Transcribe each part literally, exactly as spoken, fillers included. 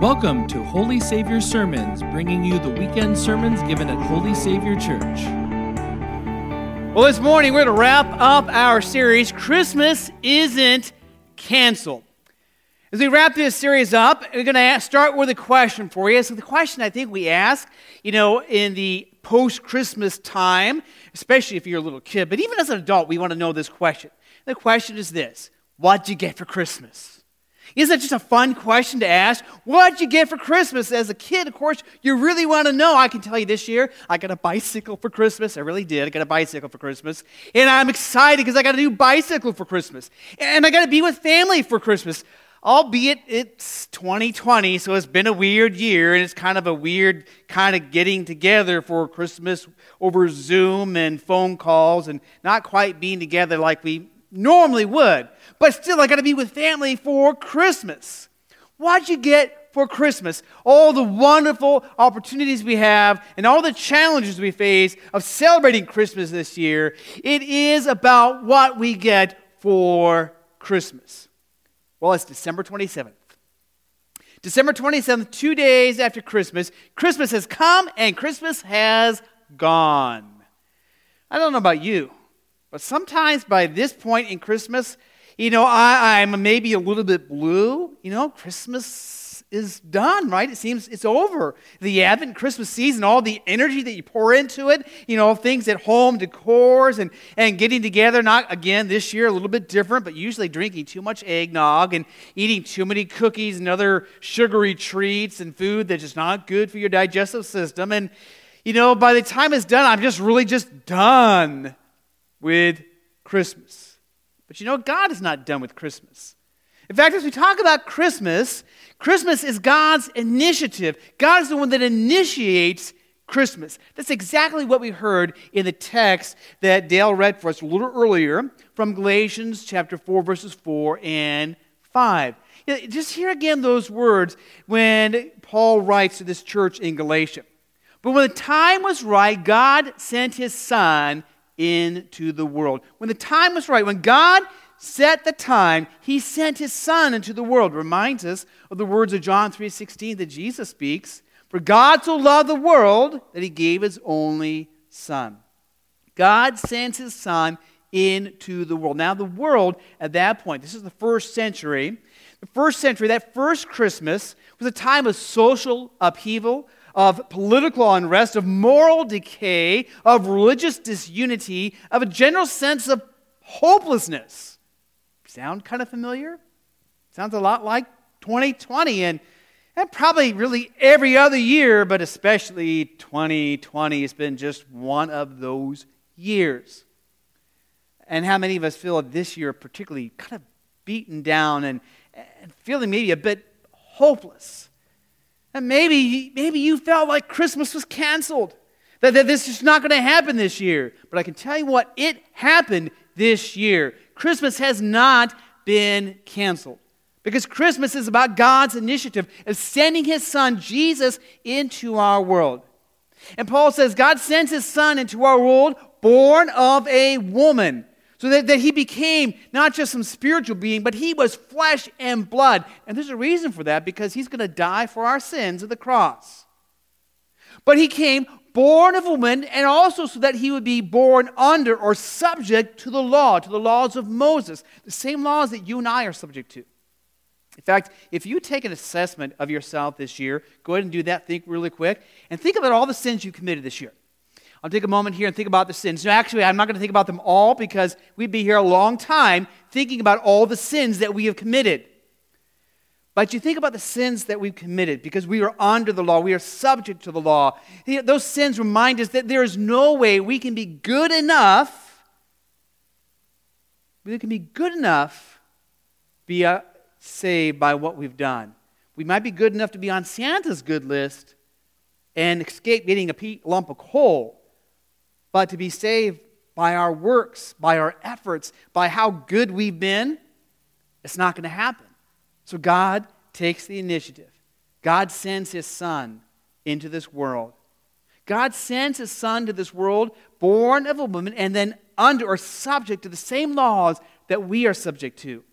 Welcome to Holy Savior Sermons, bringing you the weekend sermons given at Holy Savior Church. Well, this morning we're going to wrap up our series, Christmas Isn't Canceled. As we wrap this series up, we're going to start with a question for you. So the question I think we ask, you know, in the post-Christmas time, especially if you're a little kid, but even as an adult, we want to know this question. The question is this: what'd you get for Christmas? Isn't that just a fun question to ask? What'd you get for Christmas? As a kid, of course, you really want to know. I can tell you this year, I got a bicycle for Christmas. I really did. I got a bicycle for Christmas. And I'm excited because I got a new bicycle for Christmas. And I got to be with family for Christmas. Albeit it's twenty twenty, so it's been a weird year, and it's kind of a weird kind of getting together for Christmas over Zoom and phone calls and not quite being together like we normally would, but still I got to be with family for Christmas. What'd you get for Christmas? All the wonderful opportunities we have and all the challenges we face of celebrating Christmas this year, it is about what we get for Christmas. Well, it's December twenty-seventh. December twenty-seventh, two days after Christmas, Christmas has come and Christmas has gone. I don't know about you, but sometimes by this point in Christmas, you know, I, I'm maybe a little bit blue. You know, Christmas is done, right? It seems it's over. The Advent Christmas season, all the energy that you pour into it, you know, things at home, decors, and, and getting together. Not, again, this year a little bit different, but usually drinking too much eggnog and eating too many cookies and other sugary treats and food that's just not good for your digestive system. And, you know, by the time it's done, I'm just really just done with Christmas. But you know, God is not done with Christmas. In fact, as we talk about Christmas, Christmas is God's initiative. God is the one that initiates Christmas. That's exactly what we heard in the text that Dale read for us a little earlier from Galatians chapter four, verses four and five. Just hear again those words when Paul writes to this church in Galatia. But when the time was right, God sent his Son into the world. When the time was right, when God set the time, he sent his Son into the world. Reminds us of the words of John three sixteen that Jesus speaks. For God so loved the world that he gave his only Son. God sends his Son into the world. Now the world at that point, this is the first century, the first century, that first Christmas was a time of social upheaval, of political unrest, of moral decay, of religious disunity, of a general sense of hopelessness. Sound kind of familiar? Sounds a lot like twenty twenty, and, and probably really every other year, but especially twenty twenty has been just one of those years. And how many of us feel this year particularly kind of beaten down and, and feeling maybe a bit hopeless? And maybe, maybe you felt like Christmas was canceled, that, that this is not going to happen this year. But I can tell you what, it happened this year. Christmas has not been canceled, because Christmas is about God's initiative of sending his Son, Jesus, into our world. And Paul says God sends his Son into our world, born of a woman, so that, that he became not just some spiritual being, but he was flesh and blood. And there's a reason for that, because he's going to die for our sins at the cross. But he came born of a woman, and also so that he would be born under or subject to the law, to the laws of Moses, the same laws that you and I are subject to. In fact, if you take an assessment of yourself this year, go ahead and do that, think really quick, and think about all the sins you committed this year. I'll take a moment here and think about the sins. No, actually, I'm not going to think about them all, because we'd be here a long time thinking about all the sins that we have committed. But you think about the sins that we've committed, because we are under the law. We are subject to the law. Those sins remind us that there is no way we can be good enough. We can be good enough to be saved by what we've done. We might be good enough to be on Santa's good list and escape getting a lump of coal. But to be saved by our works, by our efforts, by how good we've been, it's not going to happen. So God takes the initiative. God sends his Son into this world. God sends his Son to this world, born of a woman, and then under or subject to the same laws that we are subject to.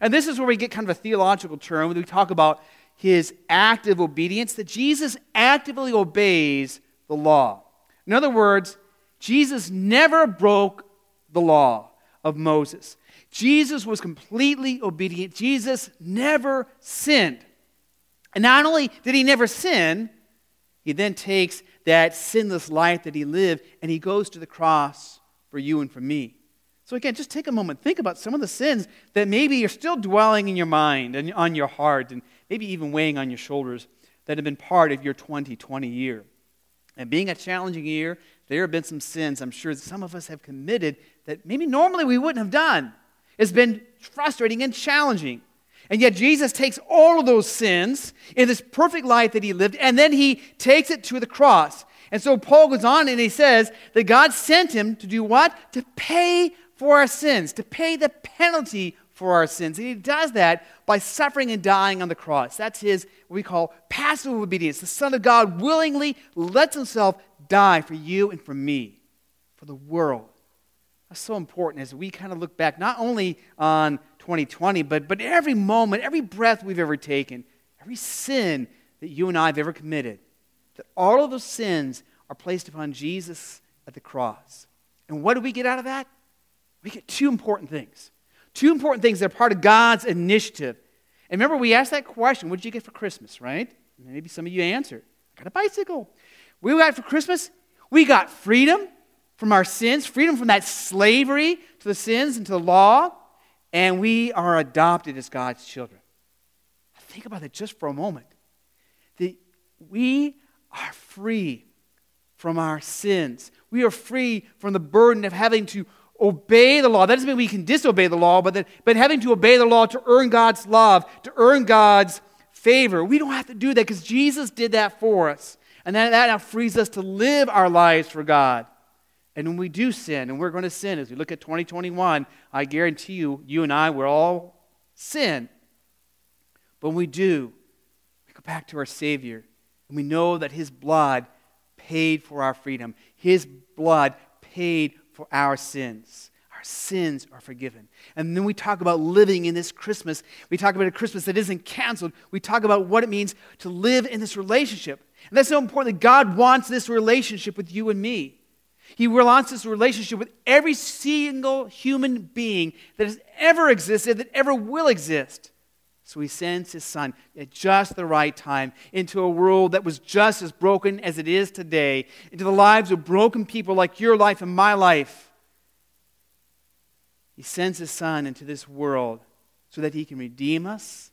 And this is where we get kind of a theological term when we talk about his active obedience, that Jesus actively obeys the law. In other words, Jesus never broke the law of Moses. Jesus was completely obedient. Jesus never sinned. And not only did he never sin, he then takes that sinless life that he lived and he goes to the cross for you and for me. So again, just take a moment. Think about some of the sins that maybe you're still dwelling in your mind and on your heart and maybe even weighing on your shoulders that have been part of your twenty twenty year. And being a challenging year, there have been some sins I'm sure some of us have committed that maybe normally we wouldn't have done. It's been frustrating and challenging. And yet Jesus takes all of those sins in this perfect life that he lived, and then he takes it to the cross. And so Paul goes on and he says that God sent him to do what? To pay for our sins, to pay the penalty for our sins. And he does that by suffering and dying on the cross. That's his, what we call, passive obedience. The Son of God willingly lets himself die for you and for me, for the world. That's so important as we kind of look back, not only on twenty twenty, but, but every moment, every breath we've ever taken, every sin that you and I have ever committed, that all of those sins are placed upon Jesus at the cross. And what do we get out of that? We get two important things. Two important things that are part of God's initiative. And remember, we asked that question, what did you get for Christmas, right? And maybe some of you answered, I got a bicycle. What we got for Christmas, we got freedom from our sins, freedom from that slavery to the sins and to the law, and we are adopted as God's children. Think about that just for a moment. That we are free from our sins. We are free from the burden of having to obey the law. That doesn't mean we can disobey the law, but, that, but having to obey the law to earn God's love, to earn God's favor. We don't have to do that because Jesus did that for us. And that, that now frees us to live our lives for God. And when we do sin, and we're going to sin, as we look at twenty twenty-one, I guarantee you, you and I, we're all sin. But when we do, we go back to our Savior, and we know that his blood paid for our freedom. His blood paid for our sins. Our sins are forgiven. And then we talk about living in this Christmas. We talk about a Christmas that isn't canceled. We talk about what it means to live in this relationship. And that's so important that God wants this relationship with you and me. He wants this relationship with every single human being that has ever existed, that ever will exist. So he sends his son at just the right time into a world that was just as broken as it is today, into the lives of broken people like your life and my life. He sends his son into this world so that he can redeem us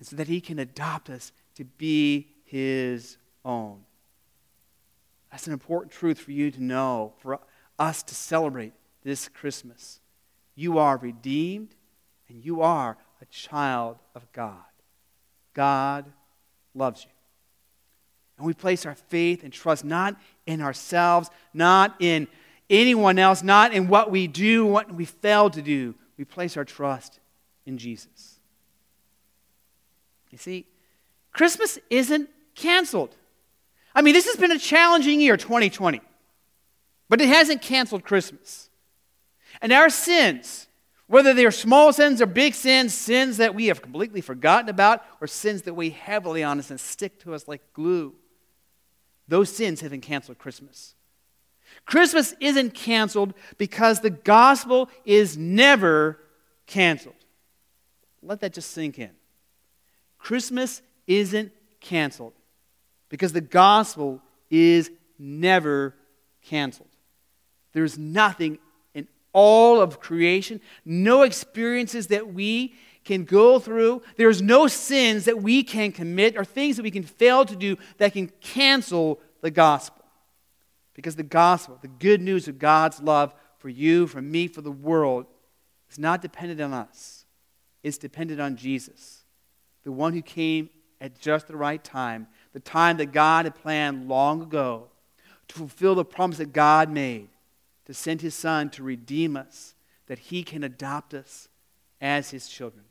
and so that he can adopt us to be his own. That's an important truth for you to know, for us to celebrate this Christmas. You are redeemed, and you are a child of God. God loves you. And we place our faith and trust not in ourselves, not in anyone else, not in what we do, what we fail to do. We place our trust in Jesus. You see, Christmas isn't canceled. I mean, this has been a challenging year, twenty twenty. But it hasn't canceled Christmas. And our sins, whether they are small sins or big sins, sins that we have completely forgotten about, or sins that weigh heavily on us and stick to us like glue, those sins haven't canceled Christmas. Christmas isn't canceled because the gospel is never canceled. Let that just sink in. Christmas isn't canceled. Because the gospel is never canceled. There's nothing in all of creation, no experiences that we can go through. There's no sins that we can commit or things that we can fail to do that can cancel the gospel. Because the gospel, the good news of God's love for you, for me, for the world, is not dependent on us. It's dependent on Jesus, the one who came at just the right time, the time that God had planned long ago to fulfill the promise that God made, to send his son to redeem us, that he can adopt us as his children,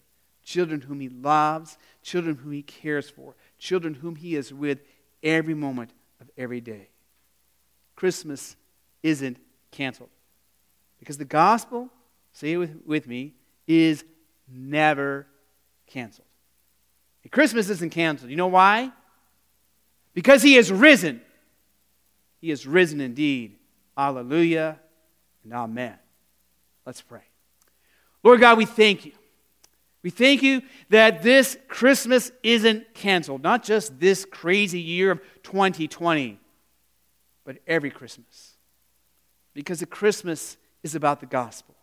children whom he loves, children whom he cares for, children whom he is with every moment of every day. Christmas isn't canceled because the gospel, say it with, with me, is never canceled. Christmas isn't canceled. You know why? Because he is risen. He is risen indeed. Hallelujah and amen. Let's pray. Lord God, we thank you. We thank you that this Christmas isn't canceled. Not just this crazy year of twenty twenty, but every Christmas. Because the Christmas is about the gospel.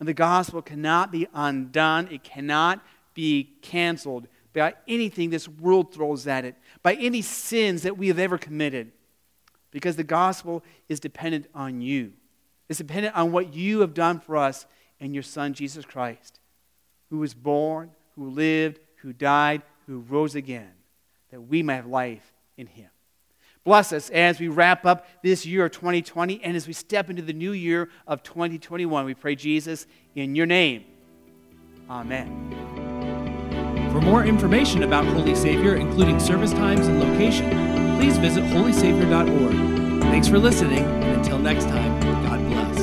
And the gospel cannot be undone. It cannot be canceled by anything this world throws at it, by any sins that we have ever committed. Because the gospel is dependent on you. It's dependent on what you have done for us and your Son, Jesus Christ, who was born, who lived, who died, who rose again, that we may have life in him. Bless us as we wrap up this year of twenty twenty and as we step into the new year of twenty twenty-one. We pray, Jesus, in your name. Amen. For more information about Holy Savior, including service times and location, please visit holy savior dot org. Thanks for listening, and until next time, God bless.